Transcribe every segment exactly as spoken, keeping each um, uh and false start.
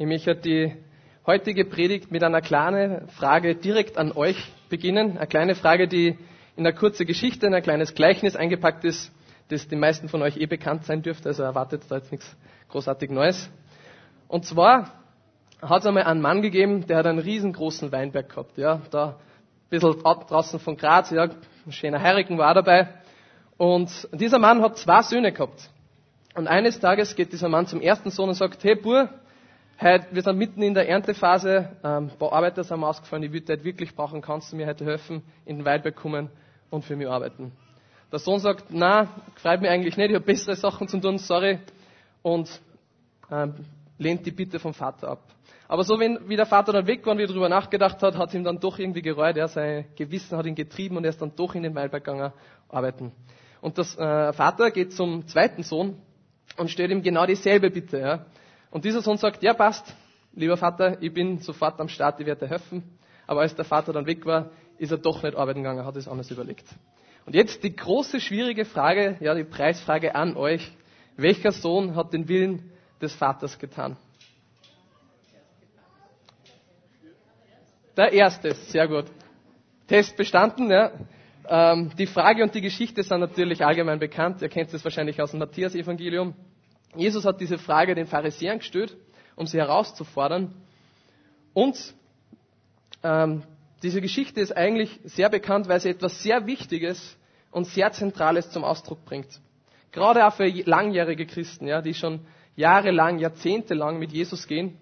Ich werde die heutige Predigt mit einer kleinen Frage direkt an euch beginnen. Eine kleine Frage, die in eine kurze Geschichte, in ein kleines Gleichnis eingepackt ist, das den meisten von euch eh bekannt sein dürfte. Also erwartet da jetzt nichts großartig Neues. Und zwar hat es einmal einen Mann gegeben, der hat einen riesengroßen Weinberg gehabt. Ja, da ein bisschen draußen von Graz, ja, ein schöner Heurigen war auch dabei. Und dieser Mann hat zwei Söhne gehabt. Und eines Tages geht dieser Mann zum ersten Sohn und sagt: Hey, Bub, heute, wir sind mitten in der Erntephase, ähm, ein paar Arbeiter sind mir ausgefallen, ich würde heute wirklich brauchen, kannst du mir heute helfen, in den Weinberg kommen und für mich arbeiten? Der Sohn sagt: Na, freut mich eigentlich nicht, ich habe bessere Sachen zu tun, sorry, und ähm, lehnt die Bitte vom Vater ab. Aber so wie der Vater dann weg war und wieder drüber nachgedacht hat, hat ihm dann doch irgendwie gereut, ja, sein Gewissen hat ihn getrieben und er ist dann doch in den Weinberg gegangen arbeiten. Und der äh, Vater geht zum zweiten Sohn und stellt ihm genau dieselbe Bitte, ja. Und dieser Sohn sagt: Ja, passt, lieber Vater, ich bin sofort am Start, ich werde dir helfen. Aber als der Vater dann weg war, ist er doch nicht arbeiten gegangen, hat es anders überlegt. Und jetzt die große, schwierige Frage, ja, die Preisfrage an euch. Welcher Sohn hat den Willen des Vaters getan? Der Erste, sehr gut. Test bestanden, ja. Ähm, die Frage und die Geschichte sind natürlich allgemein bekannt. Ihr kennt es wahrscheinlich aus dem Matthäus-Evangelium. Jesus hat diese Frage den Pharisäern gestellt, um sie herauszufordern. Und ähm, diese Geschichte ist eigentlich sehr bekannt, weil sie etwas sehr Wichtiges und sehr Zentrales zum Ausdruck bringt. Gerade auch für langjährige Christen, ja, die schon jahrelang, jahrzehntelang mit Jesus gehen,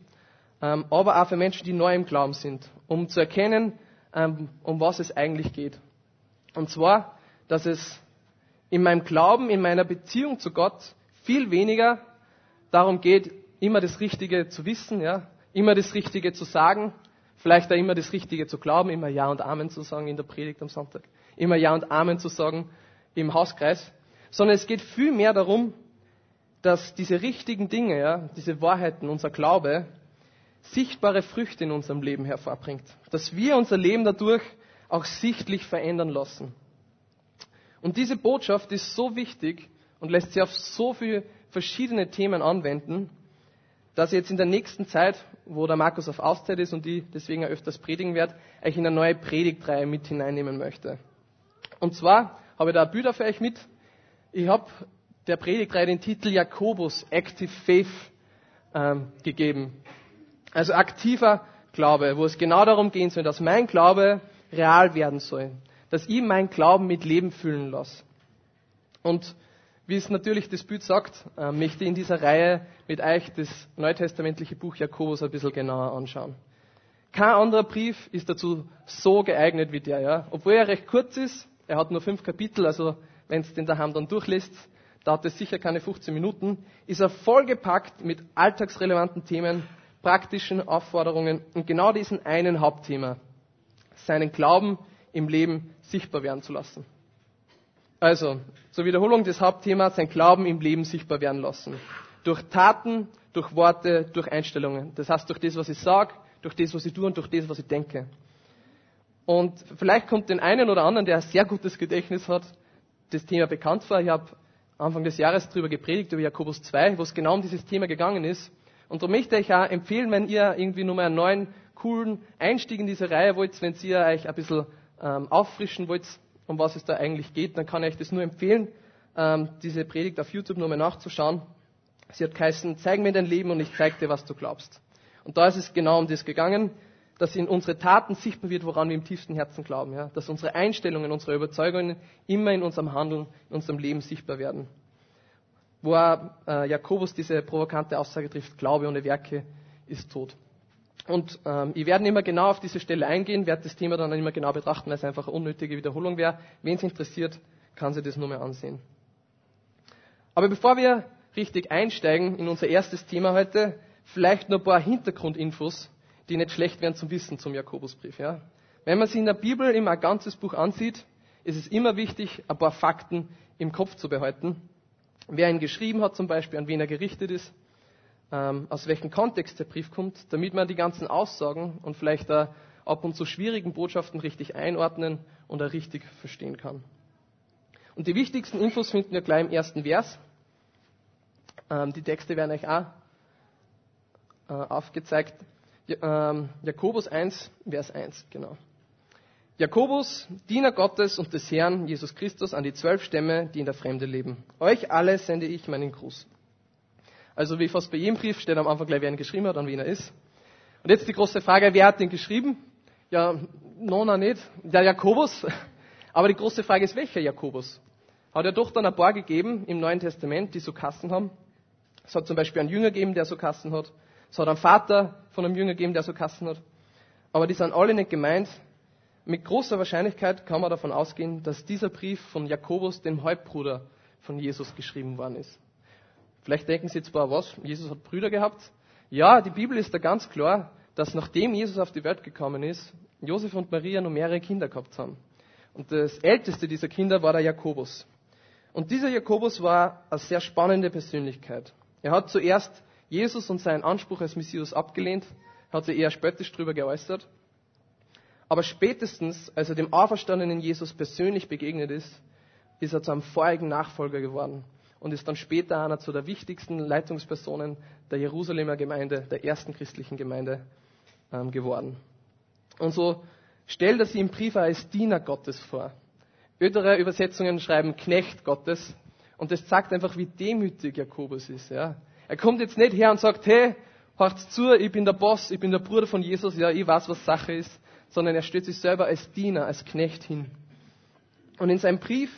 ähm, aber auch für Menschen, die neu im Glauben sind, um zu erkennen, ähm, um was es eigentlich geht. Und zwar, dass es in meinem Glauben, in meiner Beziehung zu Gott viel weniger darum geht, immer das Richtige zu wissen, ja, immer das Richtige zu sagen, vielleicht auch immer das Richtige zu glauben, immer Ja und Amen zu sagen in der Predigt am Sonntag, immer Ja und Amen zu sagen im Hauskreis, sondern es geht viel mehr darum, dass diese richtigen Dinge, ja, diese Wahrheiten, unser Glaube, sichtbare Früchte in unserem Leben hervorbringt, dass wir unser Leben dadurch auch sichtlich verändern lassen. Und diese Botschaft ist so wichtig und lässt sich auf so viele verschiedene Themen anwenden, dass ich jetzt in der nächsten Zeit, wo der Markus auf Auszeit ist und ich deswegen öfters predigen werde, euch in eine neue Predigtreihe mit hineinnehmen möchte. Und zwar habe ich da ein Bilder für euch mit. Ich habe der Predigtreihe den Titel Jakobus, Active Faith, ähm, gegeben. Also aktiver Glaube, wo es genau darum gehen soll, dass mein Glaube real werden soll. Dass ich meinen Glauben mit Leben füllen lasse. Und wie es natürlich das Bild sagt, möchte ich in dieser Reihe mit euch das neutestamentliche Buch Jakobus ein bisschen genauer anschauen. Kein anderer Brief ist dazu so geeignet wie der, ja. Obwohl er recht kurz ist, er hat nur fünf Kapitel, also wenn es den daheim dann durchliest, dauert es sicher keine fünfzehn Minuten, ist er vollgepackt mit alltagsrelevanten Themen, praktischen Aufforderungen und genau diesen einen Hauptthema, seinen Glauben im Leben sichtbar werden zu lassen. Also, zur Wiederholung des Hauptthemas, sein Glauben im Leben sichtbar werden lassen. Durch Taten, durch Worte, durch Einstellungen. Das heißt, durch das, was ich sage, durch das, was ich tue und durch das, was ich denke. Und vielleicht kommt den einen oder anderen, der ein sehr gutes Gedächtnis hat, das Thema bekannt vor. Ich habe Anfang des Jahres darüber gepredigt, über Jakobus zwei, wo es genau um dieses Thema gegangen ist. Und da möchte ich auch empfehlen, wenn ihr irgendwie nochmal einen neuen, coolen Einstieg in diese Reihe wollt, wenn ihr euch ein bisschen ähm, auffrischen wollt, um was es da eigentlich geht, dann kann ich euch das nur empfehlen, diese Predigt auf YouTube nochmal nachzuschauen. Sie hat geheißen: Zeig mir dein Leben und ich zeig dir, was du glaubst. Und da ist es genau um das gegangen, dass in unsere Taten sichtbar wird, woran wir im tiefsten Herzen glauben. Ja? Dass unsere Einstellungen, unsere Überzeugungen immer in unserem Handeln, in unserem Leben sichtbar werden. Wo äh, Jakobus diese provokante Aussage trifft: Glaube ohne Werke ist tot. Und ähm, ich werde immer genau auf diese Stelle eingehen, werde das Thema dann immer genau betrachten, weil es einfach eine unnötige Wiederholung wäre. Wen es interessiert, kann sich das nur mal ansehen. Aber bevor wir richtig einsteigen in unser erstes Thema heute, vielleicht noch ein paar Hintergrundinfos, die nicht schlecht wären zum Wissen zum Jakobusbrief. Ja? Wenn man sich in der Bibel immer ein ganzes Buch ansieht, ist es immer wichtig, ein paar Fakten im Kopf zu behalten. Wer ihn geschrieben hat zum Beispiel, an wen er gerichtet ist, aus welchem Kontext der Brief kommt, damit man die ganzen Aussagen und vielleicht da ab und zu schwierigen Botschaften richtig einordnen und auch richtig verstehen kann. Und die wichtigsten Infos finden wir gleich im ersten Vers. Die Texte werden euch auch äh, aufgezeigt. Ja, ähm, Jakobus eins, Vers eins, genau. Jakobus, Diener Gottes und des Herrn Jesus Christus, an die zwölf Stämme, die in der Fremde leben. Euch alle sende ich meinen Gruß. Also wie fast bei jedem Brief steht am Anfang gleich, wer ihn geschrieben hat und wen er ist. Und jetzt die große Frage, wer hat den geschrieben? Ja, nona nicht, der Jakobus. Aber die große Frage ist, welcher Jakobus? Hat er doch dann ein paar gegeben im Neuen Testament, die so Kassen haben. Es hat zum Beispiel einen Jünger gegeben, der so Kassen hat. Es hat einen Vater von einem Jünger gegeben, der so Kassen hat. Aber die sind alle nicht gemeint. Mit großer Wahrscheinlichkeit kann man davon ausgehen, dass dieser Brief von Jakobus, dem Halbbruder von Jesus, geschrieben worden ist. Vielleicht denken Sie jetzt, boah, was, Jesus hat Brüder gehabt? Ja, die Bibel ist da ganz klar, dass nachdem Jesus auf die Welt gekommen ist, Josef und Maria noch mehrere Kinder gehabt haben. Und das älteste dieser Kinder war der Jakobus. Und dieser Jakobus war eine sehr spannende Persönlichkeit. Er hat zuerst Jesus und seinen Anspruch als Messias abgelehnt, hat sich eher spöttisch darüber geäußert. Aber spätestens, als er dem auferstandenen Jesus persönlich begegnet ist, ist er zu einem feurigen Nachfolger geworden und ist dann später einer zu der wichtigsten Leitungspersonen der Jerusalemer Gemeinde, der ersten christlichen Gemeinde ähm, geworden. Und so stellt er sich im Brief als Diener Gottes vor. Ältere Übersetzungen schreiben Knecht Gottes, und das zeigt einfach, wie demütig Jakobus ist. Ja. Er kommt jetzt nicht her und sagt, hey, hört zu, ich bin der Boss, ich bin der Bruder von Jesus, ja, ich weiß, was Sache ist. Sondern er stellt sich selber als Diener, als Knecht hin. Und in seinem Brief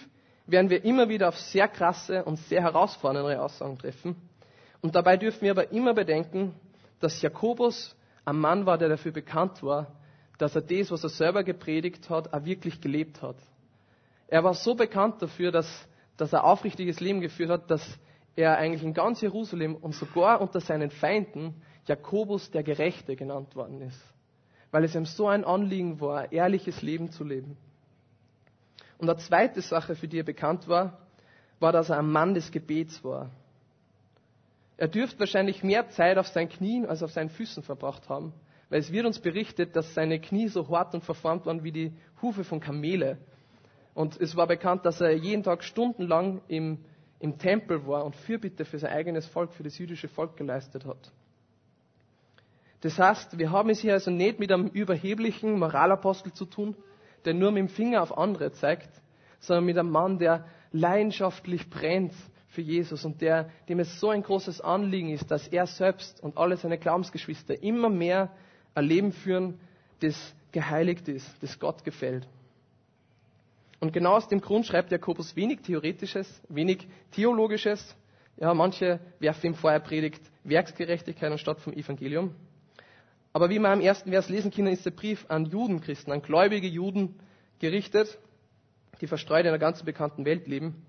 werden wir immer wieder auf sehr krasse und sehr herausfordernde Aussagen treffen. Und dabei dürfen wir aber immer bedenken, dass Jakobus ein Mann war, der dafür bekannt war, dass er das, was er selber gepredigt hat, auch wirklich gelebt hat. Er war so bekannt dafür, dass, dass er aufrichtiges Leben geführt hat, dass er eigentlich in ganz Jerusalem und sogar unter seinen Feinden Jakobus der Gerechte genannt worden ist. Weil es ihm so ein Anliegen war, ein ehrliches Leben zu leben. Und eine zweite Sache, für die er bekannt war, war, dass er ein Mann des Gebets war. Er dürfte wahrscheinlich mehr Zeit auf seinen Knien als auf seinen Füßen verbracht haben, weil es wird uns berichtet, dass seine Knie so hart und verformt waren wie die Hufe von Kamele. Und es war bekannt, dass er jeden Tag stundenlang im, im Tempel war und Fürbitte für sein eigenes Volk, für das jüdische Volk geleistet hat. Das heißt, wir haben es hier also nicht mit einem überheblichen Moralapostel zu tun, der nur mit dem Finger auf andere zeigt, sondern mit einem Mann, der leidenschaftlich brennt für Jesus und der, dem es so ein großes Anliegen ist, dass er selbst und alle seine Glaubensgeschwister immer mehr ein Leben führen, das geheiligt ist, das Gott gefällt. Und genau aus dem Grund schreibt Jakobus wenig Theoretisches, wenig Theologisches. Ja, manche werfen ihm vor, er predigt Werksgerechtigkeit anstatt vom Evangelium. Aber wie wir im ersten Vers lesen können, ist der Brief an Judenchristen, an gläubige Juden gerichtet, die verstreut in der ganzen bekannten Welt leben.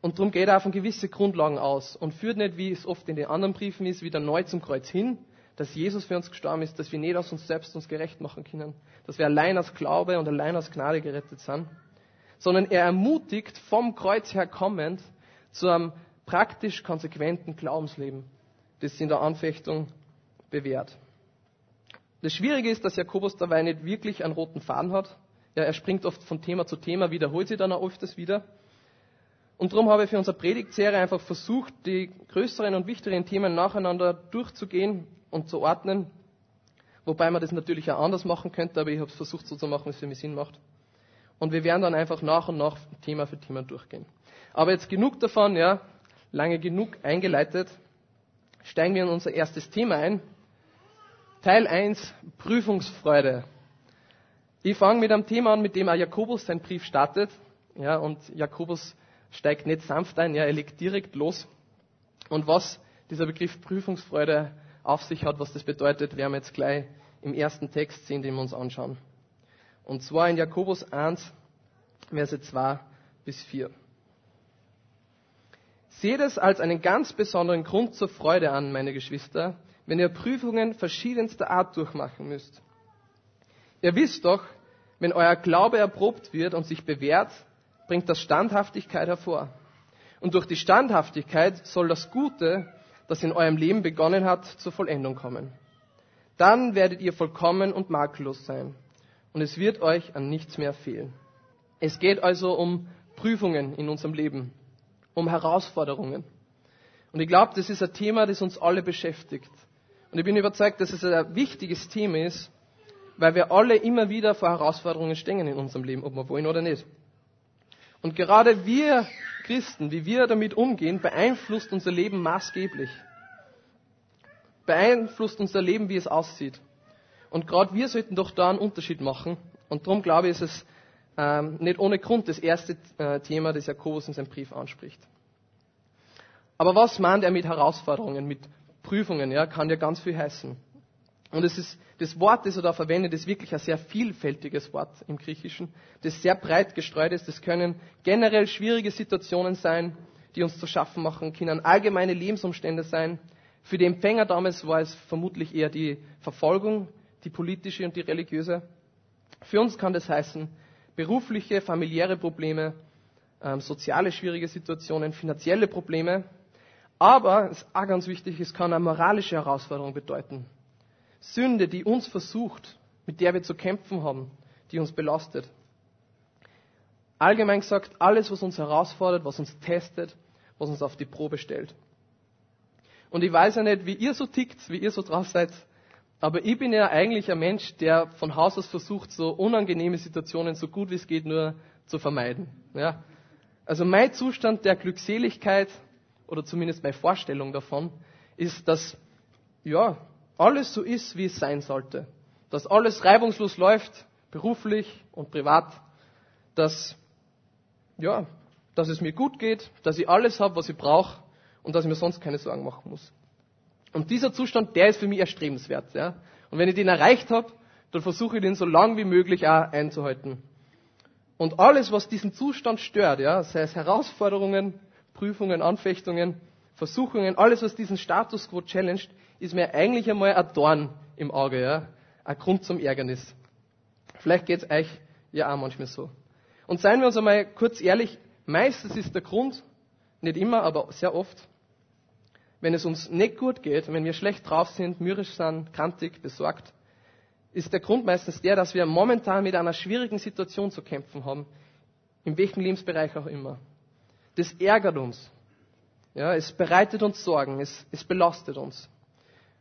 Und darum geht er von gewissen Grundlagen aus und führt nicht, wie es oft in den anderen Briefen ist, wieder neu zum Kreuz hin, dass Jesus für uns gestorben ist, dass wir nicht aus uns selbst uns gerecht machen können, dass wir allein aus Glaube und allein aus Gnade gerettet sind, sondern er ermutigt, vom Kreuz her kommend, zu einem praktisch konsequenten Glaubensleben, das in der Anfechtung bewährt. Das Schwierige ist, dass Jakobus dabei nicht wirklich einen roten Faden hat. Ja, er springt oft von Thema zu Thema, wiederholt sich dann auch öfters wieder. Und darum habe ich für unsere Predigtserie einfach versucht, die größeren und wichtigeren Themen nacheinander durchzugehen und zu ordnen. Wobei man das natürlich auch anders machen könnte, aber ich habe es versucht so zu machen, wie es für mich Sinn macht. Und wir werden dann einfach nach und nach Thema für Thema durchgehen. Aber jetzt genug davon, ja, lange genug eingeleitet. Steigen wir in unser erstes Thema ein. Teil eins, Prüfungsfreude. Ich fange mit einem Thema an, mit dem auch Jakobus seinen Brief startet. Ja, und Jakobus steigt nicht sanft ein, ja, er legt direkt los. Und was dieser Begriff Prüfungsfreude auf sich hat, was das bedeutet, werden wir jetzt gleich im ersten Text sehen, den wir uns anschauen. Und zwar in Jakobus eins, Verse zwei bis vier. Seht es als einen ganz besonderen Grund zur Freude an, meine Geschwister, wenn ihr Prüfungen verschiedenster Art durchmachen müsst. Ihr wisst doch, wenn euer Glaube erprobt wird und sich bewährt, bringt das Standhaftigkeit hervor. Und durch die Standhaftigkeit soll das Gute, das in eurem Leben begonnen hat, zur Vollendung kommen. Dann werdet ihr vollkommen und makellos sein. Und es wird euch an nichts mehr fehlen. Es geht also um Prüfungen in unserem Leben, um Herausforderungen. Und ich glaube, das ist ein Thema, das uns alle beschäftigt. Und ich bin überzeugt, dass es ein wichtiges Thema ist, weil wir alle immer wieder vor Herausforderungen stehen in unserem Leben, ob wir wollen oder nicht. Und gerade wir Christen, wie wir damit umgehen, beeinflusst unser Leben maßgeblich. Beeinflusst unser Leben, wie es aussieht. Und gerade wir sollten doch da einen Unterschied machen. Und darum glaube ich, ist es ähm, nicht ohne Grund das erste äh, Thema, das Jakobus in seinem Brief anspricht. Aber was meint er mit Herausforderungen, mit Prüfungen? Ja, kann ja ganz viel heißen. Und es ist, das Wort, das er da verwendet, ist wirklich ein sehr vielfältiges Wort im Griechischen, das sehr breit gestreut ist. Das können generell schwierige Situationen sein, die uns zu schaffen machen, können allgemeine Lebensumstände sein. Für die Empfänger damals war es vermutlich eher die Verfolgung, die politische und die religiöse. Für uns kann das heißen, berufliche, familiäre Probleme, ähm, soziale schwierige Situationen, finanzielle Probleme. Aber, es ist auch ganz wichtig, es kann eine moralische Herausforderung bedeuten. Sünde, die uns versucht, mit der wir zu kämpfen haben, die uns belastet. Allgemein gesagt, alles, was uns herausfordert, was uns testet, was uns auf die Probe stellt. Und ich weiß ja nicht, wie ihr so tickt, wie ihr so drauf seid, aber ich bin ja eigentlich ein Mensch, der von Haus aus versucht, so unangenehme Situationen so gut wie es geht nur zu vermeiden. Ja? Also mein Zustand der Glückseligkeit, oder zumindest meine Vorstellung davon, ist, dass, ja, alles so ist, wie es sein sollte. Dass alles reibungslos läuft, beruflich und privat. Dass, ja, dass es mir gut geht, dass ich alles habe, was ich brauche und dass ich mir sonst keine Sorgen machen muss. Und dieser Zustand, der ist für mich erstrebenswert. Ja? Und wenn ich den erreicht habe, dann versuche ich den so lang wie möglich auch einzuhalten. Und alles, was diesen Zustand stört, ja, sei es Herausforderungen, Prüfungen, Anfechtungen, Versuchungen, alles, was diesen Status quo challenged, ist mir eigentlich einmal ein Dorn im Auge, ja? Ein Grund zum Ärgernis. Vielleicht geht es euch ja auch manchmal so. Und seien wir uns einmal kurz ehrlich, meistens ist der Grund, nicht immer, aber sehr oft, wenn es uns nicht gut geht, wenn wir schlecht drauf sind, mürrisch sind, krantig, besorgt, ist der Grund meistens der, dass wir momentan mit einer schwierigen Situation zu kämpfen haben, in welchem Lebensbereich auch immer. Das ärgert uns. Ja, es bereitet uns Sorgen, es, es belastet uns.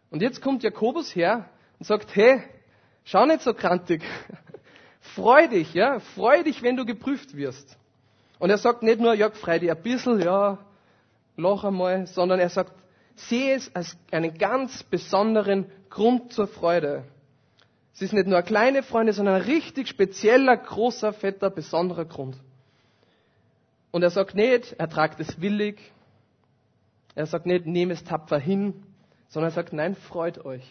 Und jetzt kommt Jakobus her und sagt, hey, schau nicht so krantig. Freu dich, ja, freu dich, wenn du geprüft wirst. Und er sagt nicht nur, ja, freu dich ein bisschen, ja, lach einmal, sondern er sagt, sehe es als einen ganz besonderen Grund zur Freude. Es ist nicht nur eine kleine Freude, sondern ein richtig spezieller, großer, fetter, besonderer Grund. Und er sagt nicht, ertragt es willig. Er sagt nicht, nehmt es tapfer hin. Sondern er sagt, nein, freut euch.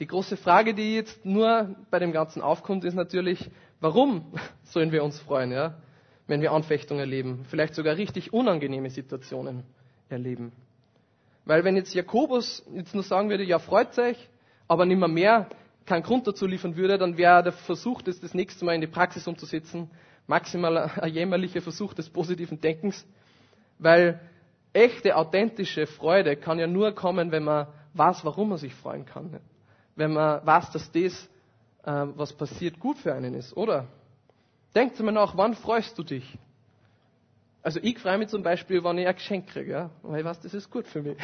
Die große Frage, die jetzt nur bei dem Ganzen aufkommt, ist natürlich, warum sollen wir uns freuen, ja? Wenn wir Anfechtungen erleben? Vielleicht sogar richtig unangenehme Situationen erleben. Weil wenn jetzt Jakobus jetzt nur sagen würde, ja, freut euch, aber nimmer mehr, keinen Grund dazu liefern würde, dann wäre der Versuch, das das nächste Mal in die Praxis umzusetzen, maximal ein jämmerlicher Versuch des positiven Denkens, weil echte, authentische Freude kann ja nur kommen, wenn man weiß, warum man sich freuen kann. Wenn man weiß, dass das, was passiert, gut für einen ist, oder? Denkt mal nach, wann freust du dich? Also ich freue mich zum Beispiel, wenn ich ein Geschenk kriege, ja? Weil ich weiß, das ist gut für mich.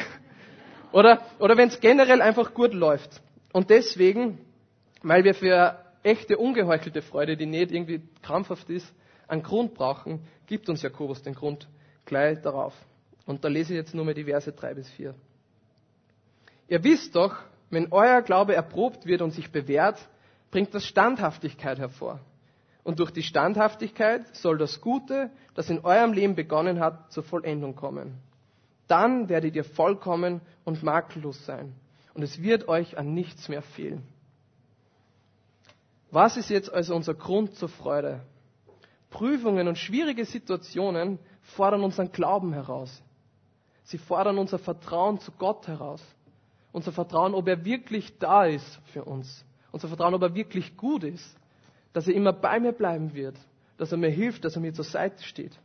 Oder, oder wenn es generell einfach gut läuft. Und deswegen, weil wir für echte, ungeheuchelte Freude, die nicht irgendwie krampfhaft ist, einen Grund brauchen, gibt uns Jakobus den Grund gleich darauf. Und da lese ich jetzt nur mal die Verse drei bis vier. Ihr wisst doch, wenn euer Glaube erprobt wird und sich bewährt, bringt das Standhaftigkeit hervor. Und durch die Standhaftigkeit soll das Gute, das in eurem Leben begonnen hat, zur Vollendung kommen. Dann werdet ihr vollkommen und makellos sein. Und es wird euch an nichts mehr fehlen. Was ist jetzt also unser Grund zur Freude? Prüfungen und schwierige Situationen fordern unseren Glauben heraus. Sie fordern unser Vertrauen zu Gott heraus. Unser Vertrauen, ob er wirklich da ist für uns. Unser Vertrauen, ob er wirklich gut ist. Dass er immer bei mir bleiben wird. Dass er mir hilft, dass er mir zur Seite steht.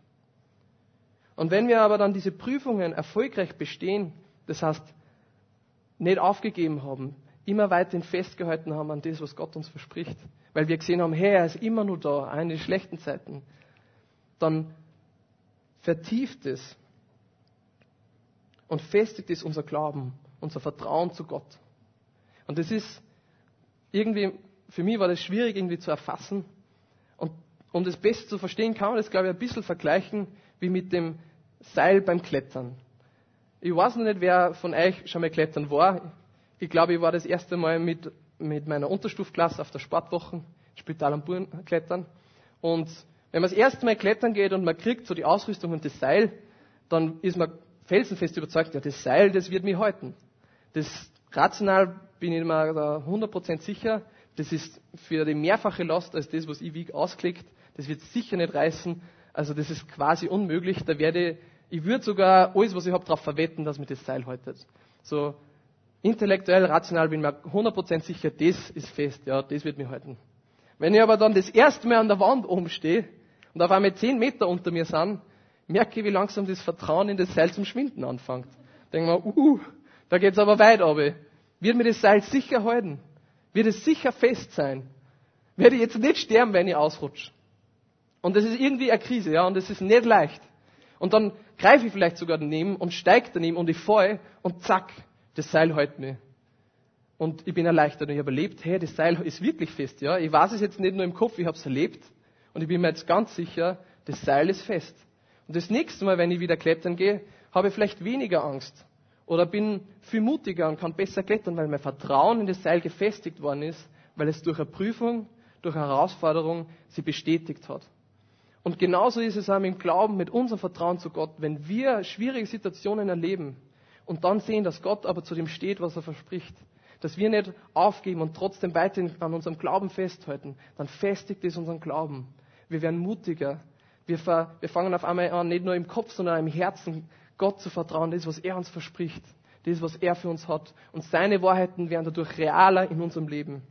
Und wenn wir aber dann diese Prüfungen erfolgreich bestehen, das heißt, nicht aufgegeben haben, immer weiterhin festgehalten haben an das, was Gott uns verspricht, weil wir gesehen haben, hey, er ist immer nur da, auch in den schlechten Zeiten, dann vertieft es und festigt es unser Glauben unser Vertrauen zu Gott. Und das ist irgendwie, für mich war das schwierig irgendwie zu erfassen. Und um das besser zu verstehen, kann man das, glaube ich, ein bisschen vergleichen wie mit dem Seil beim Klettern. Ich weiß noch nicht, wer von euch schon mal klettern war. Ich glaube, ich war das erste Mal mit, mit meiner Unterstufklasse auf der Sportwoche, Spital am Buren klettern. Und wenn man das erste Mal klettern geht und man kriegt so die Ausrüstung und das Seil, dann ist man felsenfest überzeugt, ja, das Seil, das wird mich halten. Das rational bin ich mir da hundert Prozent sicher, das ist für die mehrfache Last als das, was ich wiege, ausgelegt. Das wird sicher nicht reißen. Also das ist quasi unmöglich. Da werde ich, ich würde sogar alles, was ich habe, darauf verwetten, dass mir das Seil haltet. So intellektuell, rational bin ich mir hundert Prozent sicher, das ist fest, ja, das wird mich halten. Wenn ich aber dann das erste Mal an der Wand oben stehe und auf einmal zehn Meter unter mir sind, merke ich, wie langsam das Vertrauen in das Seil zum Schwinden anfängt. Denke mir, uh, da geht's aber weit runter. Wird mir das Seil sicher halten? Wird es sicher fest sein? Werde ich jetzt nicht sterben, wenn ich ausrutsche? Und das ist irgendwie eine Krise, ja, und das ist nicht leicht. Und dann greife ich vielleicht sogar daneben und steige daneben und ich falle und zack, das Seil hält mich. Und ich bin erleichtert und ich habe erlebt, hey, das Seil ist wirklich fest, ja. Ich weiß es jetzt nicht nur im Kopf, ich habe es erlebt und ich bin mir jetzt ganz sicher, das Seil ist fest. Und das nächste Mal, wenn ich wieder klettern gehe, habe ich vielleicht weniger Angst oder bin viel mutiger und kann besser klettern, weil mein Vertrauen in das Seil gefestigt worden ist, weil es durch eine Prüfung, durch eine Herausforderung sie bestätigt hat. Und genauso ist es auch mit dem Glauben, mit unserem Vertrauen zu Gott. Wenn wir schwierige Situationen erleben und dann sehen, dass Gott aber zu dem steht, was er verspricht, dass wir nicht aufgeben und trotzdem weiterhin an unserem Glauben festhalten, dann festigt es unseren Glauben. Wir werden mutiger. Wir, ver, wir fangen auf einmal an, nicht nur im Kopf, sondern im Herzen, Gott zu vertrauen, das, was er uns verspricht, das, was er für uns hat. Und seine Wahrheiten werden dadurch realer in unserem Leben.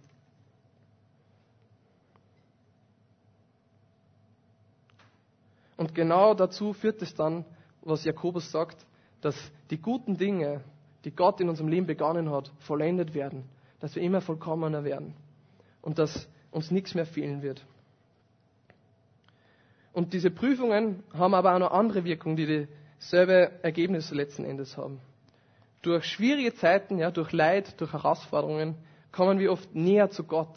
Und genau dazu führt es dann, was Jakobus sagt, dass die guten Dinge, die Gott in unserem Leben begonnen hat, vollendet werden. Dass wir immer vollkommener werden. Und dass uns nichts mehr fehlen wird. Und diese Prüfungen haben aber auch noch andere Wirkung, die dieselbe Ergebnisse letzten Endes haben. Durch schwierige Zeiten, ja, durch Leid, durch Herausforderungen, kommen wir oft näher zu Gott.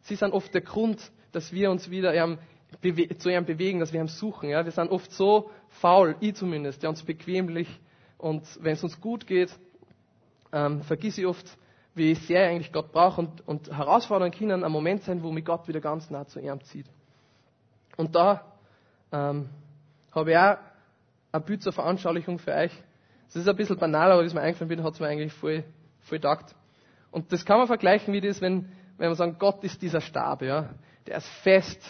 Sie sind oft der Grund, dass wir uns wieder ähm, bewe- zu ihm bewegen, dass wir ihn suchen. Ja. Wir sind oft so faul, ich zumindest, der uns bequemlich, und wenn es uns gut geht, ähm, vergiss ich oft, wie sehr ich eigentlich Gott brauche. Und, und Herausforderungen können ein Moment sein, wo mich Gott wieder ganz nah zu ihm zieht. Und da Ähm, habe ich auch ein Bild zur Veranschaulichung für euch. Das ist ein bisschen banal, aber wie es mir eingefallen bin, hat es mir eigentlich voll, voll gedacht. Und das kann man vergleichen wie das, wenn, wenn wir sagen, Gott ist dieser Stab, ja. Der ist fest,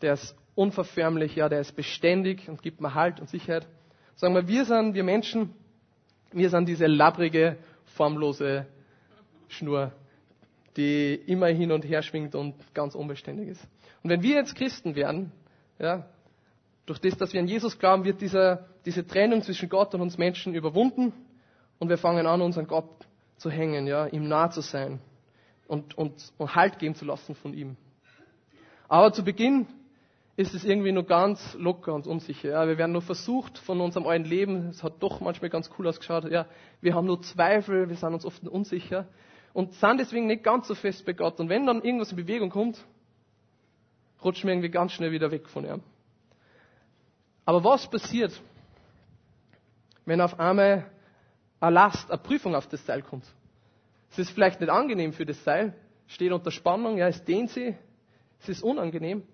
der ist unverförmlich, ja, der ist beständig und gibt mir Halt und Sicherheit. Sagen wir, wir sind, wir Menschen, wir sind diese labbrige, formlose Schnur, die immer hin und her schwingt und ganz unbeständig ist. Und wenn wir jetzt Christen werden, ja, durch das, dass wir an Jesus glauben, wird dieser, diese Trennung zwischen Gott und uns Menschen überwunden und wir fangen an, uns an Gott zu hängen, ja, ihm nah zu sein und, und, und Halt geben zu lassen von ihm. Aber zu Beginn ist es irgendwie nur ganz locker und unsicher. Ja. Wir werden nur versucht von unserem alten Leben, es hat doch manchmal ganz cool ausgeschaut, ja, wir haben nur Zweifel, wir sind uns oft unsicher und sind deswegen nicht ganz so fest bei Gott. Und wenn dann irgendwas in Bewegung kommt, rutschen wir irgendwie ganz schnell wieder weg von ihm. Aber was passiert, wenn auf einmal eine Last, eine Prüfung auf das Seil kommt? Es ist vielleicht nicht angenehm für das Seil, steht unter Spannung, ja, es dehnt sich, es ist unangenehm,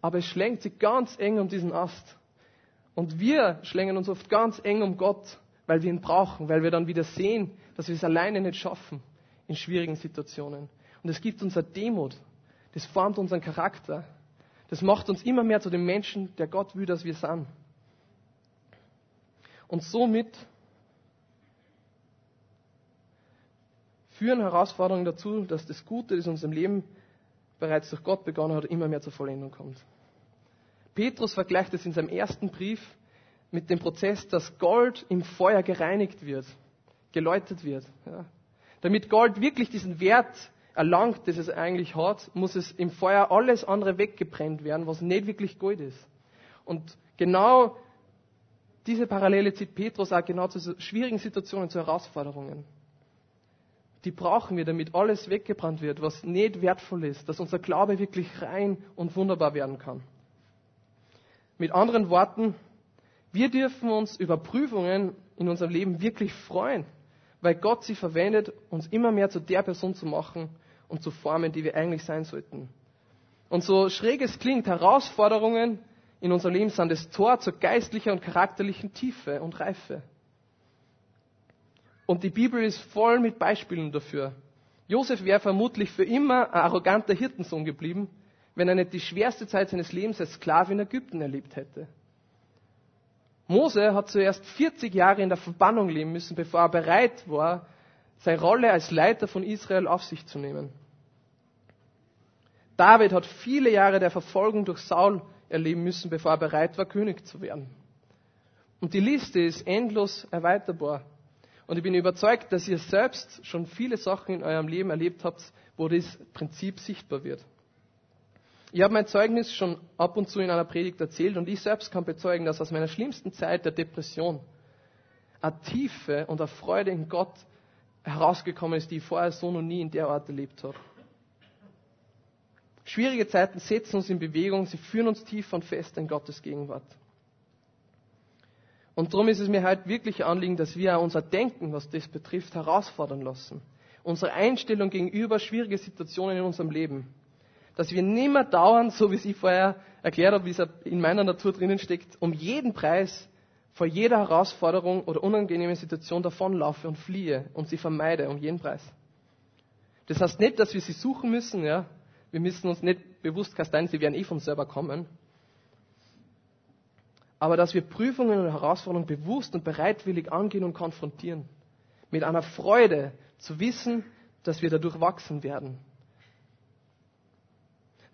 aber es schlängt sich ganz eng um diesen Ast. Und wir schlängen uns oft ganz eng um Gott, weil wir ihn brauchen, weil wir dann wieder sehen, dass wir es alleine nicht schaffen in schwierigen Situationen. Und es gibt uns eine Demut, das formt unseren Charakter, das macht uns immer mehr zu dem Menschen, der Gott will, dass wir sind. Und somit führen Herausforderungen dazu, dass das Gute, das uns im Leben bereits durch Gott begonnen hat, immer mehr zur Vollendung kommt. Petrus vergleicht es in seinem ersten Brief mit dem Prozess, dass Gold im Feuer gereinigt wird, geläutert wird. Ja. Damit Gold wirklich diesen Wert erlangt, das es eigentlich hat, muss es im Feuer alles andere weggebrennt werden, was nicht wirklich Gold ist. Und genau diese Parallele zieht Petrus auch genau zu schwierigen Situationen, zu Herausforderungen. die brauchen wir, damit alles weggebrannt wird, was nicht wertvoll ist, dass unser Glaube wirklich rein und wunderbar werden kann. Mit anderen Worten, wir dürfen uns über Prüfungen in unserem Leben wirklich freuen, weil Gott sie verwendet, uns immer mehr zu der Person zu machen und zu formen, die wir eigentlich sein sollten. Und so schräg es klingt, Herausforderungen in unserem Leben sind das Tor zur geistlichen und charakterlichen Tiefe und Reife. Und die Bibel ist voll mit Beispielen dafür. Josef wäre vermutlich für immer ein arroganter Hirtensohn geblieben, wenn er nicht die schwerste Zeit seines Lebens als Sklave in Ägypten erlebt hätte. Mose hat zuerst vierzig Jahre in der Verbannung leben müssen, bevor er bereit war, seine Rolle als Leiter von Israel auf sich zu nehmen. David hat viele Jahre der Verfolgung durch Saul erleben müssen, bevor er bereit war, König zu werden. Und die Liste ist endlos erweiterbar. Und ich bin überzeugt, dass ihr selbst schon viele Sachen in eurem Leben erlebt habt, wo das Prinzip sichtbar wird. Ich habe mein Zeugnis schon ab und zu in einer Predigt erzählt und ich selbst kann bezeugen, dass aus meiner schlimmsten Zeit der Depression eine Tiefe und eine Freude in Gott herausgekommen ist, die ich vorher so noch nie in der Art erlebt habe. Schwierige Zeiten setzen uns in Bewegung, sie führen uns tief und fest in Gottes Gegenwart. Und darum ist es mir halt wirklich ein Anliegen, dass wir auch unser Denken, was das betrifft, herausfordern lassen. Unsere Einstellung gegenüber schwierigen Situationen in unserem Leben. Dass wir nicht mehr dauernd, so wie ich vorher erklärt habe, wie es in meiner Natur drinnen steckt, um jeden Preis vor jeder Herausforderung oder unangenehmen Situation davonlaufe und fliehe und sie vermeide um jeden Preis. Das heißt nicht, dass wir sie suchen müssen, ja. Wir müssen uns nicht bewusst kasteien, sie werden eh von selber kommen. Aber dass wir Prüfungen und Herausforderungen bewusst und bereitwillig angehen und konfrontieren. Mit einer Freude zu wissen, dass wir dadurch wachsen werden.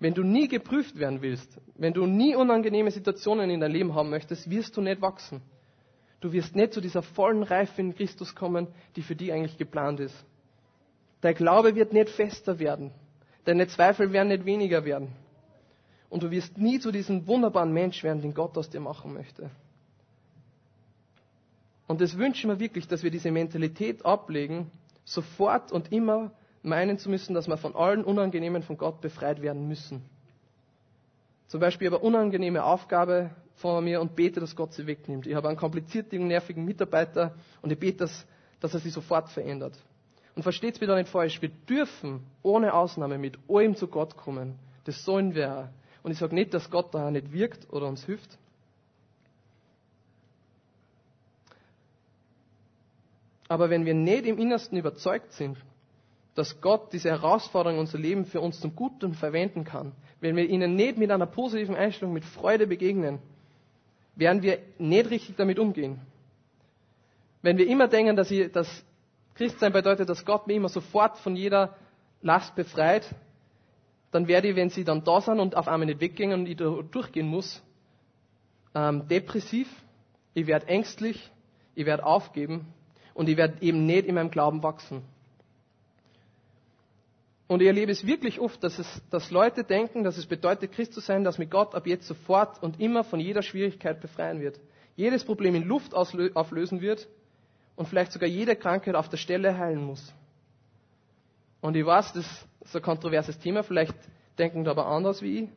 Wenn du nie geprüft werden willst, wenn du nie unangenehme Situationen in dein Leben haben möchtest, wirst du nicht wachsen. Du wirst nicht zu dieser vollen Reife in Christus kommen, die für dich eigentlich geplant ist. Dein Glaube wird nicht fester werden. Deine Zweifel werden nicht weniger werden. Und du wirst nie zu diesem wunderbaren Mensch werden, den Gott aus dir machen möchte. Und das wünschen wir wirklich, dass wir diese Mentalität ablegen, sofort und immer meinen zu müssen, dass wir von allen Unangenehmen von Gott befreit werden müssen. Zum Beispiel habe ich eine unangenehme Aufgabe vor mir und bete, dass Gott sie wegnimmt. Ich habe einen komplizierten, nervigen Mitarbeiter und ich bete, dass, dass er sie sofort verändert. Und versteht es mir da nicht falsch, wir dürfen ohne Ausnahme mit allem zu Gott kommen. Das sollen wir. Und ich sage nicht, dass Gott da nicht wirkt oder uns hilft. Aber wenn wir nicht im Innersten überzeugt sind, dass Gott diese Herausforderung in unser Leben für uns zum Guten verwenden kann. Wenn wir ihnen nicht mit einer positiven Einstellung, mit Freude begegnen, werden wir nicht richtig damit umgehen. Wenn wir immer denken, dass, ich, dass Christsein bedeutet, dass Gott mich immer sofort von jeder Last befreit, dann werde ich, wenn sie dann da sind und auf einmal nicht weggehen und ich durchgehen muss, ähm, depressiv, ich werde ängstlich, ich werde aufgeben und ich werde eben nicht in meinem Glauben wachsen. Und ich erlebe es wirklich oft, dass, es, dass Leute denken, dass es bedeutet, Christ zu sein, dass mich Gott ab jetzt sofort und immer von jeder Schwierigkeit befreien wird. Jedes Problem in Luft auslö- auflösen wird und vielleicht sogar jede Krankheit auf der Stelle heilen muss. Und ich weiß, das ist ein kontroverses Thema, vielleicht denken da aber anders wie ich.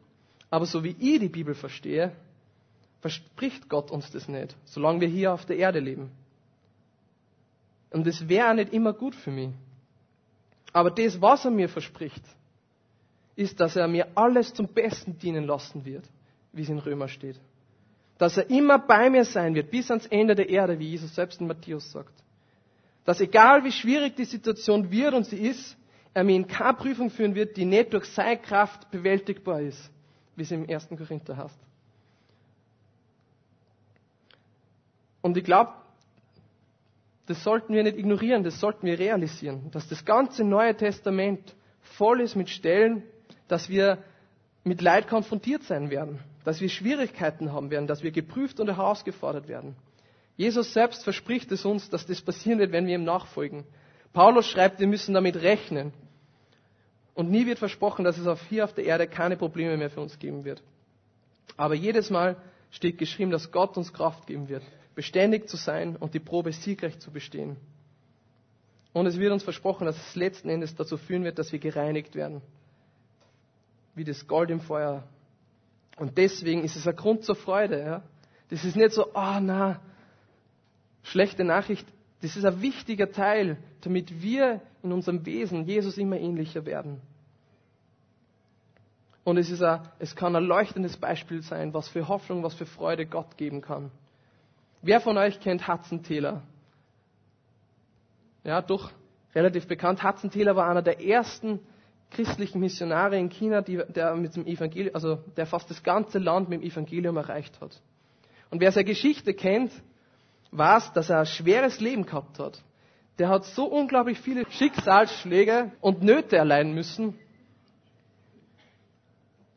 Aber so wie ich die Bibel verstehe, verspricht Gott uns das nicht, solange wir hier auf der Erde leben. Und das wäre auch nicht immer gut für mich. Aber das, was er mir verspricht, ist, dass er mir alles zum Besten dienen lassen wird, wie es in Römer steht. Dass er immer bei mir sein wird, bis ans Ende der Erde, wie Jesus selbst in Matthäus sagt. Dass egal wie schwierig die Situation wird und sie ist, er mir in keine Prüfung führen wird, die nicht durch seine Kraft bewältigbar ist, wie es im ersten Korinther heißt. Und ich glaube, das sollten wir nicht ignorieren, das sollten wir realisieren. Dass das ganze Neue Testament voll ist mit Stellen, dass wir mit Leid konfrontiert sein werden. Dass wir Schwierigkeiten haben werden, dass wir geprüft und herausgefordert werden. Jesus selbst verspricht es uns, dass das passieren wird, wenn wir ihm nachfolgen. Paulus schreibt, wir müssen damit rechnen. Und nie wird versprochen, dass es hier auf der Erde keine Probleme mehr für uns geben wird. Aber jedes Mal steht geschrieben, dass Gott uns Kraft geben wird. Beständig zu sein und die Probe siegreich zu bestehen. Und es wird uns versprochen, dass es letzten Endes dazu führen wird, dass wir gereinigt werden. Wie das Gold im Feuer. Und deswegen ist es ein Grund zur Freude. Ja? Das ist nicht so, oh na, schlechte Nachricht. Das ist ein wichtiger Teil, damit wir in unserem Wesen Jesus immer ähnlicher werden. Und es ist ein, es kann ein leuchtendes Beispiel sein, was für Hoffnung, was für Freude Gott geben kann. Wer von euch kennt Hudson Taylor? Ja, doch relativ bekannt. Hudson Taylor war einer der ersten christlichen Missionare in China, die, der mit dem Evangelium, also der fast das ganze Land mit dem Evangelium erreicht hat. Und wer seine Geschichte kennt, weiß, dass er ein schweres Leben gehabt hat. Der hat so unglaublich viele Schicksalsschläge und Nöte erleiden müssen,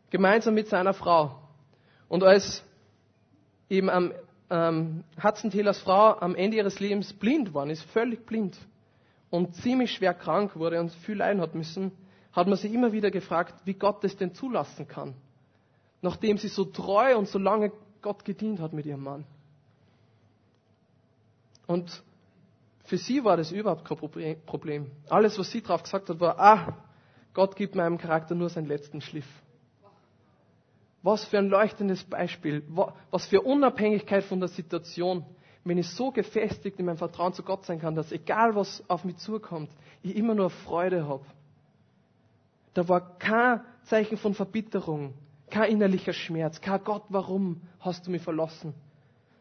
gemeinsam mit seiner Frau. Und als eben am, ähm, Hudson Taylors Frau am Ende ihres Lebens blind war, ist völlig blind und ziemlich schwer krank wurde und viel leiden hat müssen, hat man sich immer wieder gefragt, wie Gott das denn zulassen kann, nachdem sie so treu und so lange Gott gedient hat mit ihrem Mann. Und für sie war das überhaupt kein Problem. Alles, was sie drauf gesagt hat, war, ah, Gott gibt meinem Charakter nur seinen letzten Schliff. Was für ein leuchtendes Beispiel, was für Unabhängigkeit von der Situation, wenn ich so gefestigt in meinem Vertrauen zu Gott sein kann, dass egal was auf mich zukommt, ich immer nur Freude habe. Da war kein Zeichen von Verbitterung, kein innerlicher Schmerz, kein Gott, warum hast du mich verlassen?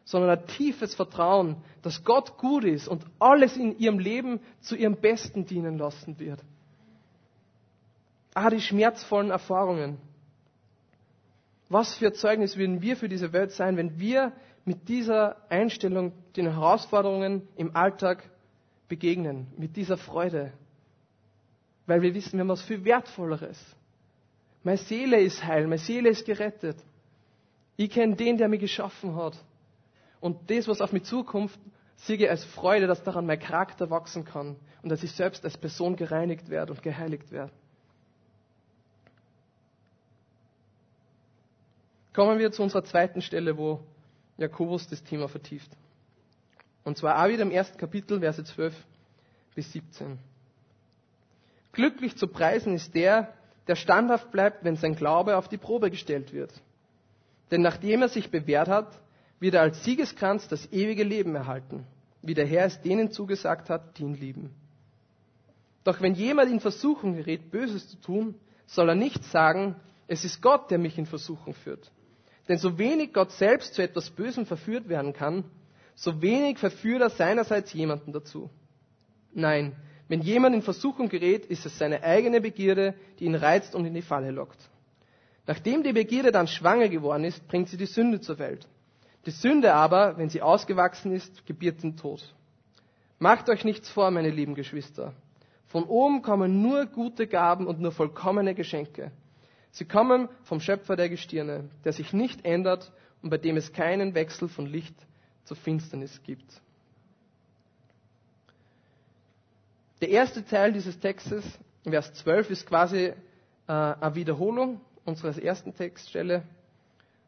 Sondern ein tiefes Vertrauen, dass Gott gut ist und alles in ihrem Leben zu ihrem Besten dienen lassen wird. Ah, die schmerzvollen Erfahrungen. Was für Zeugnis würden wir für diese Welt sein, wenn wir mit dieser Einstellung den Herausforderungen im Alltag begegnen, mit dieser Freude. Weil wir wissen, wir haben was viel Wertvolleres. Meine Seele ist heil, meine Seele ist gerettet. Ich kenne den, der mich geschaffen hat. Und das, was auf mich zukommt, sehe ich als Freude, dass daran mein Charakter wachsen kann und dass ich selbst als Person gereinigt werde und geheiligt werde. Kommen wir zu unserer zweiten Stelle, wo Jakobus das Thema vertieft. Und zwar auch wieder im ersten Kapitel, Verse zwölf bis siebzehn. Glücklich zu preisen ist der, der standhaft bleibt, wenn sein Glaube auf die Probe gestellt wird. Denn nachdem er sich bewährt hat, wird er als Siegeskranz das ewige Leben erhalten, wie der Herr es denen zugesagt hat, die ihn lieben. Doch wenn jemand in Versuchung gerät, Böses zu tun, soll er nicht sagen, es ist Gott, der mich in Versuchung führt. Denn so wenig Gott selbst zu etwas Bösem verführt werden kann, so wenig verführt er seinerseits jemanden dazu. Nein, wenn jemand in Versuchung gerät, ist es seine eigene Begierde, die ihn reizt und in die Falle lockt. Nachdem die Begierde dann schwanger geworden ist, bringt sie die Sünde zur Welt. Die Sünde aber, wenn sie ausgewachsen ist, gebiert den Tod. Macht euch nichts vor, meine lieben Geschwister. Von oben kommen nur gute Gaben und nur vollkommene Geschenke. Sie kommen vom Schöpfer der Gestirne, der sich nicht ändert und bei dem es keinen Wechsel von Licht zu Finsternis gibt. Der erste Teil dieses Textes, Vers zwölf, ist quasi äh, eine Wiederholung unserer ersten Textstelle.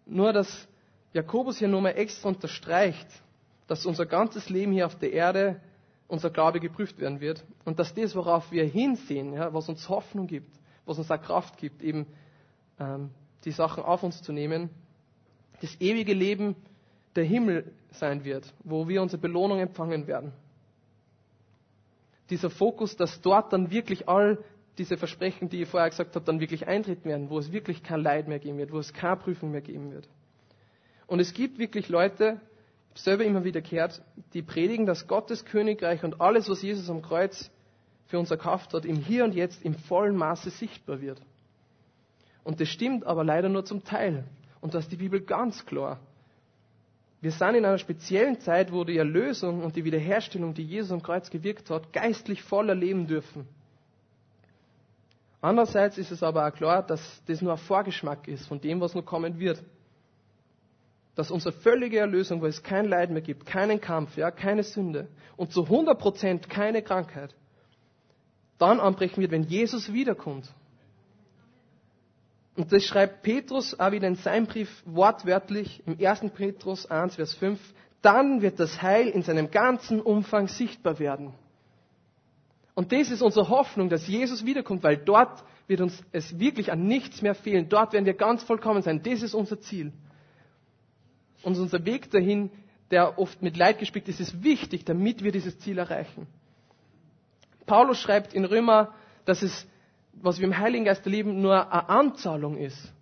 Nur, dass Jakobus hier nochmal extra unterstreicht, dass unser ganzes Leben hier auf der Erde, unser Glaube geprüft werden wird. Und dass das, worauf wir hinsehen, ja, was uns Hoffnung gibt, was uns auch Kraft gibt, eben ähm, die Sachen auf uns zu nehmen, das ewige Leben der Himmel sein wird, wo wir unsere Belohnung empfangen werden. Dieser Fokus, dass dort dann wirklich all diese Versprechen, die ich vorher gesagt habe, dann wirklich eintreten werden, wo es wirklich kein Leid mehr geben wird, wo es keine Prüfung mehr geben wird. Und es gibt wirklich Leute, selber immer wieder gehört, die predigen, dass Gottes Königreich und alles, was Jesus am Kreuz für uns erkauft hat, im Hier und Jetzt im vollen Maße sichtbar wird. Und das stimmt aber leider nur zum Teil. Und da ist die Bibel ganz klar. Wir sind in einer speziellen Zeit, wo die Erlösung und die Wiederherstellung, die Jesus am Kreuz gewirkt hat, geistlich voll erleben dürfen. Andererseits ist es aber auch klar, dass das nur ein Vorgeschmack ist von dem, was noch kommen wird. Dass unsere völlige Erlösung, wo es kein Leid mehr gibt, keinen Kampf, ja, keine Sünde und zu hundert Prozent keine Krankheit, dann anbrechen wird, wenn Jesus wiederkommt. Und das schreibt Petrus auch wieder in seinem Brief wortwörtlich im ersten Petrus eins, Vers fünf, dann wird das Heil in seinem ganzen Umfang sichtbar werden. Und das ist unsere Hoffnung, dass Jesus wiederkommt, weil dort wird uns es wirklich an nichts mehr fehlen. Dort werden wir ganz vollkommen sein. Das ist unser Ziel. Und unser Weg dahin, der oft mit Leid gespickt ist, ist wichtig, damit wir dieses Ziel erreichen. Paulus schreibt in Römer, dass es, was wir im Heiligen Geist erleben, nur eine Anzahlung ist.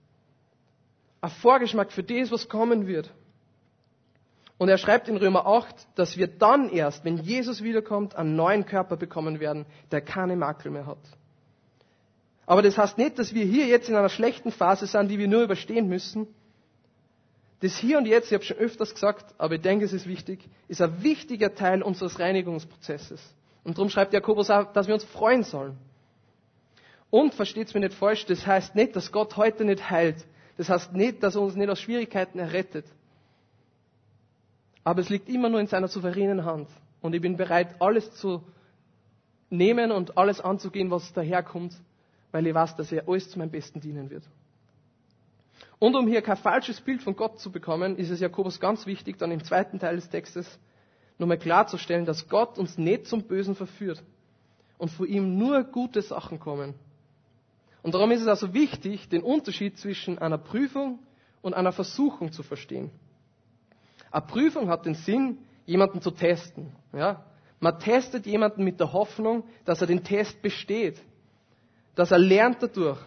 Ein Vorgeschmack für das, was kommen wird. Und er schreibt in Römer acht, dass wir dann erst, wenn Jesus wiederkommt, einen neuen Körper bekommen werden, der keine Makel mehr hat. Aber das heißt nicht, dass wir hier jetzt in einer schlechten Phase sind, die wir nur überstehen müssen. Das Hier und Jetzt, ich habe es schon öfters gesagt, aber ich denke, es ist wichtig, ist ein wichtiger Teil unseres Reinigungsprozesses. Und darum schreibt Jakobus auch, dass wir uns freuen sollen. Und, versteht es mir nicht falsch, das heißt nicht, dass Gott heute nicht heilt. Das heißt nicht, dass er uns nicht aus Schwierigkeiten errettet. Aber es liegt immer nur in seiner souveränen Hand. Und ich bin bereit, alles zu nehmen und alles anzugehen, was daherkommt, weil ich weiß, dass er alles zu meinem Besten dienen wird. Und um hier kein falsches Bild von Gott zu bekommen, ist es Jakobus ganz wichtig, dann im zweiten Teil des Textes nochmal klarzustellen, dass Gott uns nicht zum Bösen verführt und von ihm nur gute Sachen kommen. Und darum ist es also wichtig, den Unterschied zwischen einer Prüfung und einer Versuchung zu verstehen. Eine Prüfung hat den Sinn, jemanden zu testen. Ja? Man testet jemanden mit der Hoffnung, dass er den Test besteht, dass er lernt dadurch.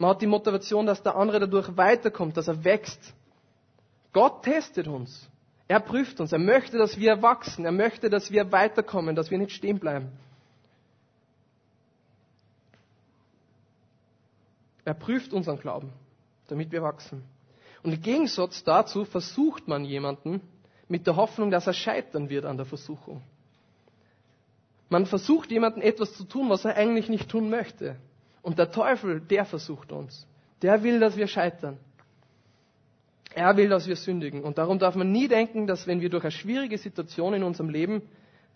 Man hat die Motivation, dass der andere dadurch weiterkommt, dass er wächst. Gott testet uns. Er prüft uns. Er möchte, dass wir wachsen. Er möchte, dass wir weiterkommen, dass wir nicht stehen bleiben. Er prüft unseren Glauben, damit wir wachsen. Und im Gegensatz dazu versucht man jemanden mit der Hoffnung, dass er scheitern wird an der Versuchung. Man versucht jemanden etwas zu tun, was er eigentlich nicht tun möchte. Und der Teufel, der versucht uns. Der will, dass wir scheitern. Er will, dass wir sündigen. Und darum darf man nie denken, dass wenn wir durch eine schwierige Situation in unserem Leben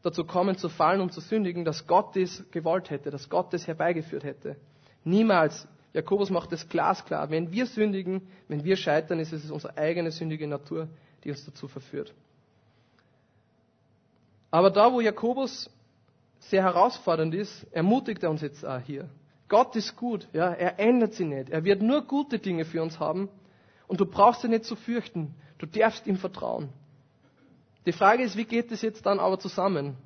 dazu kommen, zu fallen und zu sündigen, dass Gott das gewollt hätte, dass Gott das herbeigeführt hätte. Niemals. Jakobus macht das glasklar. Wenn wir sündigen, wenn wir scheitern, ist es unsere eigene sündige Natur, die uns dazu verführt. Aber da, wo Jakobus sehr herausfordernd ist, ermutigt er uns jetzt auch hier. Gott ist gut, ja, er ändert sie nicht. Er wird nur gute Dinge für uns haben und du brauchst ihn nicht zu fürchten. Du darfst ihm vertrauen. Die Frage ist, wie geht das jetzt dann aber zusammen?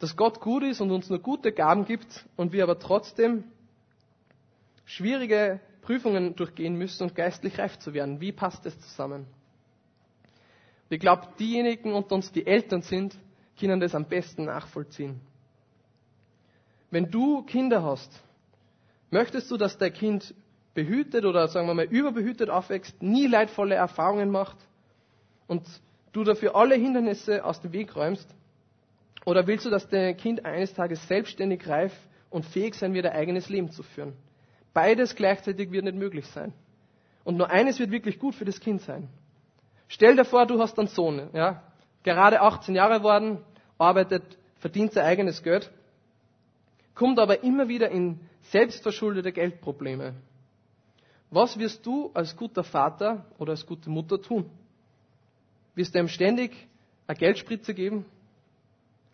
Dass Gott gut ist und uns nur gute Gaben gibt und wir aber trotzdem schwierige Prüfungen durchgehen müssen, um geistlich reif zu werden. Wie passt das zusammen? Ich glaube, diejenigen unter uns, die Eltern sind, können das am besten nachvollziehen. Wenn du Kinder hast, möchtest du, dass dein Kind behütet oder sagen wir mal überbehütet aufwächst, nie leidvolle Erfahrungen macht und du dafür alle Hindernisse aus dem Weg räumst? Oder willst du, dass dein Kind eines Tages selbstständig reif und fähig sein wird, ein eigenes Leben zu führen? Beides gleichzeitig wird nicht möglich sein. Und nur eines wird wirklich gut für das Kind sein. Stell dir vor, du hast einen Sohn, ja, gerade achtzehn Jahre worden, arbeitet, verdient sein eigenes Geld, kommt aber immer wieder in selbstverschuldete Geldprobleme. Was wirst du als guter Vater oder als gute Mutter tun? Wirst du ihm ständig eine Geldspritze geben?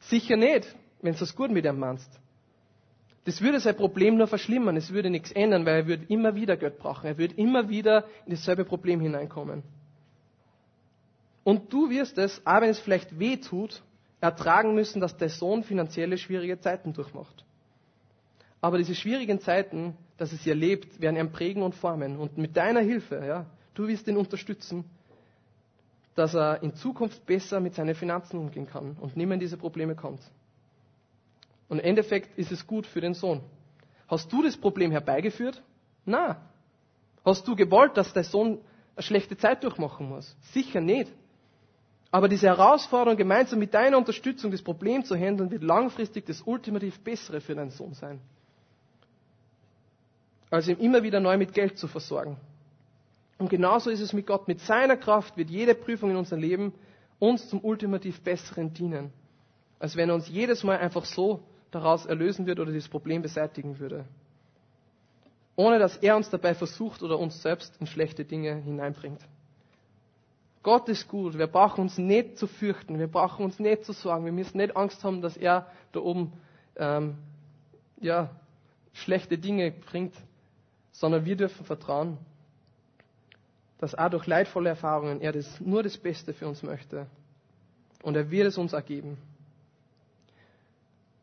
Sicher nicht, wenn du es gut mit ihm meinst. Das würde sein Problem nur verschlimmern, es würde nichts ändern, weil er würde immer wieder Geld brauchen, er würde immer wieder in dasselbe Problem hineinkommen. Und du wirst es, auch wenn es vielleicht weh tut, ertragen müssen, dass dein Sohn finanzielle schwierige Zeiten durchmacht. Aber diese schwierigen Zeiten, dass es ihr lebt, werden ihn prägen und formen. Und mit deiner Hilfe, ja, du wirst ihn unterstützen, dass er in Zukunft besser mit seinen Finanzen umgehen kann und nicht mehr in diese Probleme kommt. Und im Endeffekt ist es gut für den Sohn. Hast du das Problem herbeigeführt? Nein. Hast du gewollt, dass dein Sohn eine schlechte Zeit durchmachen muss? Sicher nicht. Aber diese Herausforderung, gemeinsam mit deiner Unterstützung das Problem zu handeln, wird langfristig das ultimativ Bessere für deinen Sohn sein. Also ihm immer wieder neu mit Geld zu versorgen. Und genauso ist es mit Gott. Mit seiner Kraft wird jede Prüfung in unserem Leben uns zum ultimativ Besseren dienen. Als wenn er uns jedes Mal einfach so daraus erlösen würde oder das Problem beseitigen würde. Ohne dass er uns dabei versucht oder uns selbst in schlechte Dinge hineinbringt. Gott ist gut. Wir brauchen uns nicht zu fürchten. Wir brauchen uns nicht zu sorgen. Wir müssen nicht Angst haben, dass er da oben ähm, ja, schlechte Dinge bringt, sondern wir dürfen vertrauen, dass auch durch leidvolle Erfahrungen er das, nur das Beste für uns möchte. Und er wird es uns ergeben.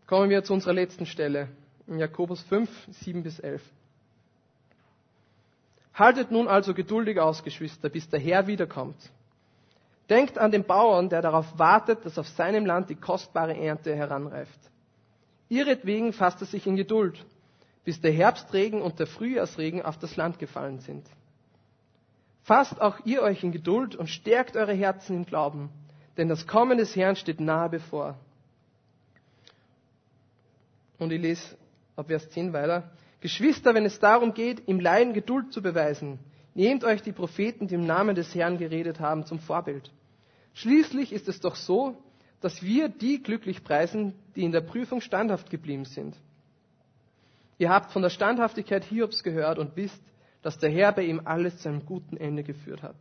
Kommen wir zu unserer letzten Stelle, in Jakobus fünf, sieben bis elf. Haltet nun also geduldig aus, Geschwister, bis der Herr wiederkommt. Denkt an den Bauern, der darauf wartet, dass auf seinem Land die kostbare Ernte heranreift. Ihretwegen fasst er sich in Geduld, bis der Herbstregen und der Frühjahrsregen auf das Land gefallen sind. Fasst auch ihr euch in Geduld und stärkt eure Herzen im Glauben, denn das Kommen des Herrn steht nahe bevor. Und ich lese ab Vers zehn weiter. Geschwister, wenn es darum geht, im Leiden Geduld zu beweisen, nehmt euch die Propheten, die im Namen des Herrn geredet haben, zum Vorbild. Schließlich ist es doch so, dass wir die glücklich preisen, die in der Prüfung standhaft geblieben sind. Ihr habt von der Standhaftigkeit Hiobs gehört und wisst, dass der Herr bei ihm alles zu einem guten Ende geführt hat.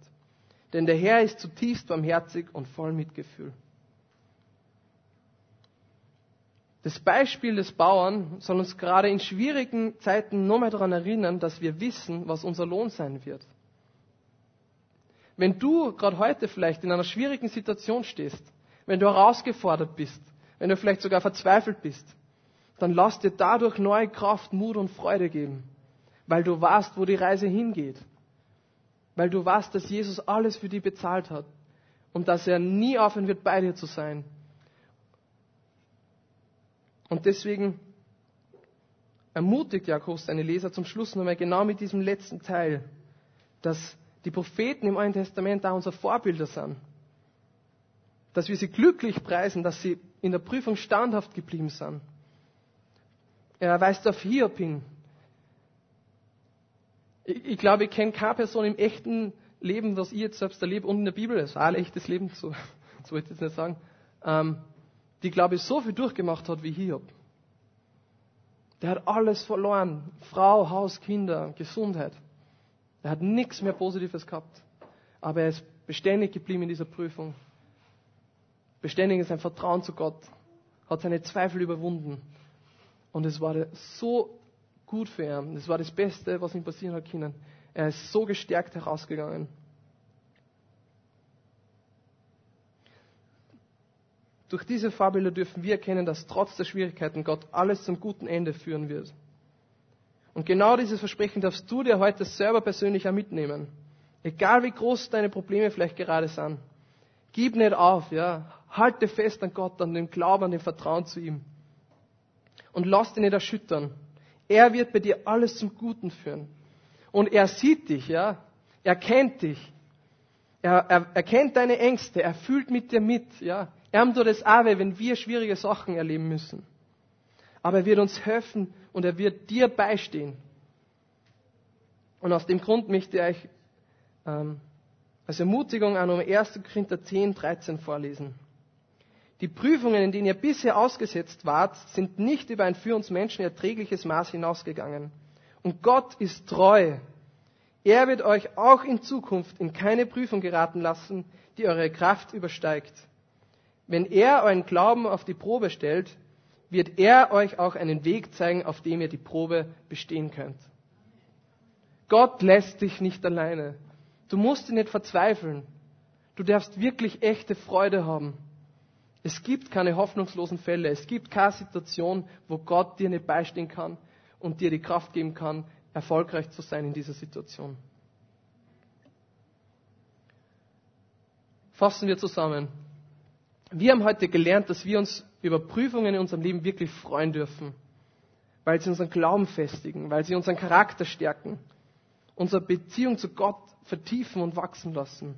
Denn der Herr ist zutiefst barmherzig und voll Mitgefühl. Das Beispiel des Bauern soll uns gerade in schwierigen Zeiten nochmal daran erinnern, dass wir wissen, was unser Lohn sein wird. Wenn du gerade heute vielleicht in einer schwierigen Situation stehst, wenn du herausgefordert bist, wenn du vielleicht sogar verzweifelt bist, dann lass dir dadurch neue Kraft, Mut und Freude geben, weil du weißt, wo die Reise hingeht, weil du weißt, dass Jesus alles für dich bezahlt hat und dass er nie aufhören wird, bei dir zu sein. Und deswegen ermutigt Jakobus seine Leser zum Schluss nochmal genau mit diesem letzten Teil, dass die Propheten im Alten Testament da unsere Vorbilder sind. Dass wir sie glücklich preisen, dass sie in der Prüfung standhaft geblieben sind. Er weist auf Hiob hin. Ich, ich glaube, ich kenne keine Person im echten Leben, was ich jetzt selbst erlebe, und in der Bibel, das ist auch ein echtes Leben, so, so wollte ich jetzt nicht sagen, ähm, die, glaube ich, so viel durchgemacht hat wie Hiob. Der hat alles verloren. Frau, Haus, Kinder, Gesundheit. Er hat nichts mehr Positives gehabt. Aber er ist beständig geblieben in dieser Prüfung. Beständig in seinem Vertrauen zu Gott. Hat seine Zweifel überwunden. Und es war so gut für ihn. Das war das Beste, was ihm passieren hat können. Er ist so gestärkt herausgegangen. Durch diese Vorbilder dürfen wir erkennen, dass trotz der Schwierigkeiten Gott alles zum guten Ende führen wird. Und genau dieses Versprechen darfst du dir heute selber persönlich auch mitnehmen. Egal wie groß deine Probleme vielleicht gerade sind. Gib nicht auf, ja. Halte fest an Gott, an dem Glauben, an dem Vertrauen zu ihm. Und lass dich nicht erschüttern. Er wird bei dir alles zum Guten führen. Und er sieht dich, ja. Er kennt dich. Er, er, er kennt deine Ängste. Er fühlt mit dir mit, ja. Er tut es auch weh, wenn wir schwierige Sachen erleben müssen. Aber er wird uns helfen und er wird dir beistehen. Und aus dem Grund möchte ich euch ähm, als Ermutigung an um erster Korinther zehn, dreizehn vorlesen. Die Prüfungen, in denen ihr bisher ausgesetzt wart, sind nicht über ein für uns Menschen erträgliches Maß hinausgegangen. Und Gott ist treu. Er wird euch auch in Zukunft in keine Prüfung geraten lassen, die eure Kraft übersteigt. Wenn er euren Glauben auf die Probe stellt, wird er euch auch einen Weg zeigen, auf dem ihr die Probe bestehen könnt. Gott lässt dich nicht alleine. Du musst ihn nicht verzweifeln. Du darfst wirklich echte Freude haben. Es gibt keine hoffnungslosen Fälle. Es gibt keine Situation, wo Gott dir nicht beistehen kann und dir die Kraft geben kann, erfolgreich zu sein in dieser Situation. Fassen wir zusammen. Wir haben heute gelernt, dass wir uns über Prüfungen in unserem Leben wirklich freuen dürfen, weil sie unseren Glauben festigen, weil sie unseren Charakter stärken, unsere Beziehung zu Gott vertiefen und wachsen lassen.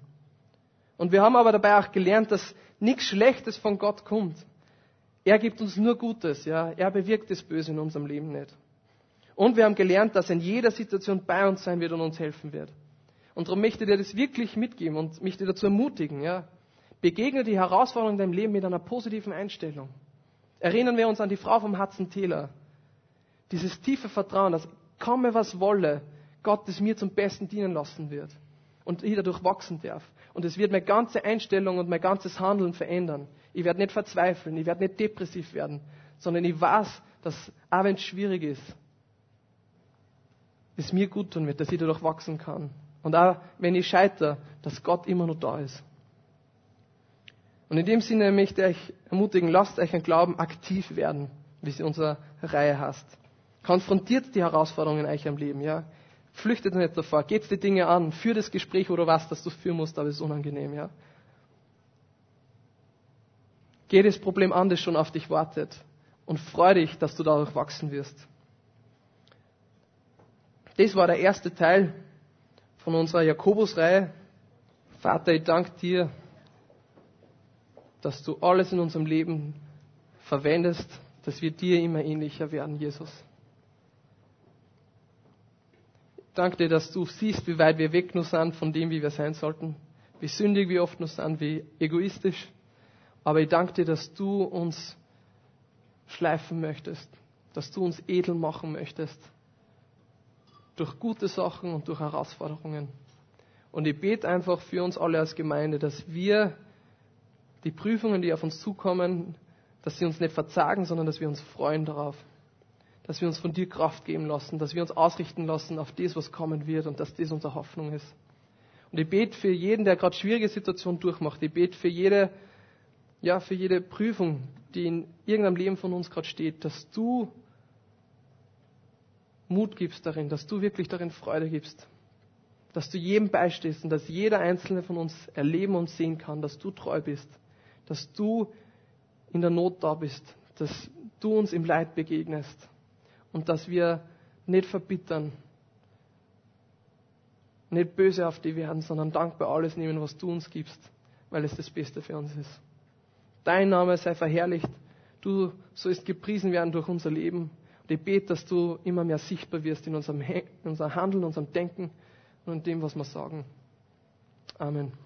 Und wir haben aber dabei auch gelernt, dass nichts Schlechtes von Gott kommt. Er gibt uns nur Gutes, ja. Er bewirkt das Böse in unserem Leben nicht. Und wir haben gelernt, dass er in jeder Situation bei uns sein wird und uns helfen wird. Und darum möchte ich dir das wirklich mitgeben und mich dir dazu ermutigen, ja. Begegne die Herausforderung in deinem Leben mit einer positiven Einstellung. Erinnern wir uns an die Frau vom Hudson-Taylor. Dieses tiefe Vertrauen, dass komme was wolle, Gott es mir zum Besten dienen lassen wird und ich dadurch wachsen darf. Und es wird meine ganze Einstellung und mein ganzes Handeln verändern. Ich werde nicht verzweifeln, ich werde nicht depressiv werden, sondern ich weiß, dass auch wenn es schwierig ist, es mir gut tun wird, dass ich dadurch wachsen kann. Und auch wenn ich scheitere, dass Gott immer noch da ist. Und in dem Sinne möchte ich euch ermutigen, lasst euch an Glauben aktiv werden, wie es in unserer Reihe heißt. Konfrontiert die Herausforderungen in eurem Leben, ja. Flüchtet nicht davor, geht die Dinge an, führt das Gespräch oder was, das du führen musst, aber es ist unangenehm, ja. Geh das Problem an, das schon auf dich wartet und freu dich, dass du dadurch wachsen wirst. Das war der erste Teil von unserer Jakobus-Reihe. Vater, ich danke dir, dass du alles in unserem Leben verwendest, dass wir dir immer ähnlicher werden, Jesus. Ich danke dir, dass du siehst, wie weit wir weg nur sind von dem, wie wir sein sollten, wie sündig wir oft nur sind, wie egoistisch. Aber ich danke dir, dass du uns schleifen möchtest, dass du uns edel machen möchtest, durch gute Sachen und durch Herausforderungen. Und ich bete einfach für uns alle als Gemeinde, dass wir die Prüfungen, die auf uns zukommen, dass sie uns nicht verzagen, sondern dass wir uns freuen darauf. Dass wir uns von dir Kraft geben lassen, dass wir uns ausrichten lassen auf das, was kommen wird und dass das unsere Hoffnung ist. Und ich bete für jeden, der gerade schwierige Situationen durchmacht. Ich bete für jede, ja, für jede Prüfung, die in irgendeinem Leben von uns gerade steht, dass du Mut gibst darin, dass du wirklich darin Freude gibst, dass du jedem beistehst und dass jeder Einzelne von uns erleben und sehen kann, dass du treu bist, dass du in der Not da bist, dass du uns im Leid begegnest und dass wir nicht verbittern, nicht böse auf dich werden, sondern dankbar alles nehmen, was du uns gibst, weil es das Beste für uns ist. Dein Name sei verherrlicht, du sollst gepriesen werden durch unser Leben. Und ich bete, dass du immer mehr sichtbar wirst in unserem, in unserem Handeln, unserem Denken und in dem, was wir sagen. Amen.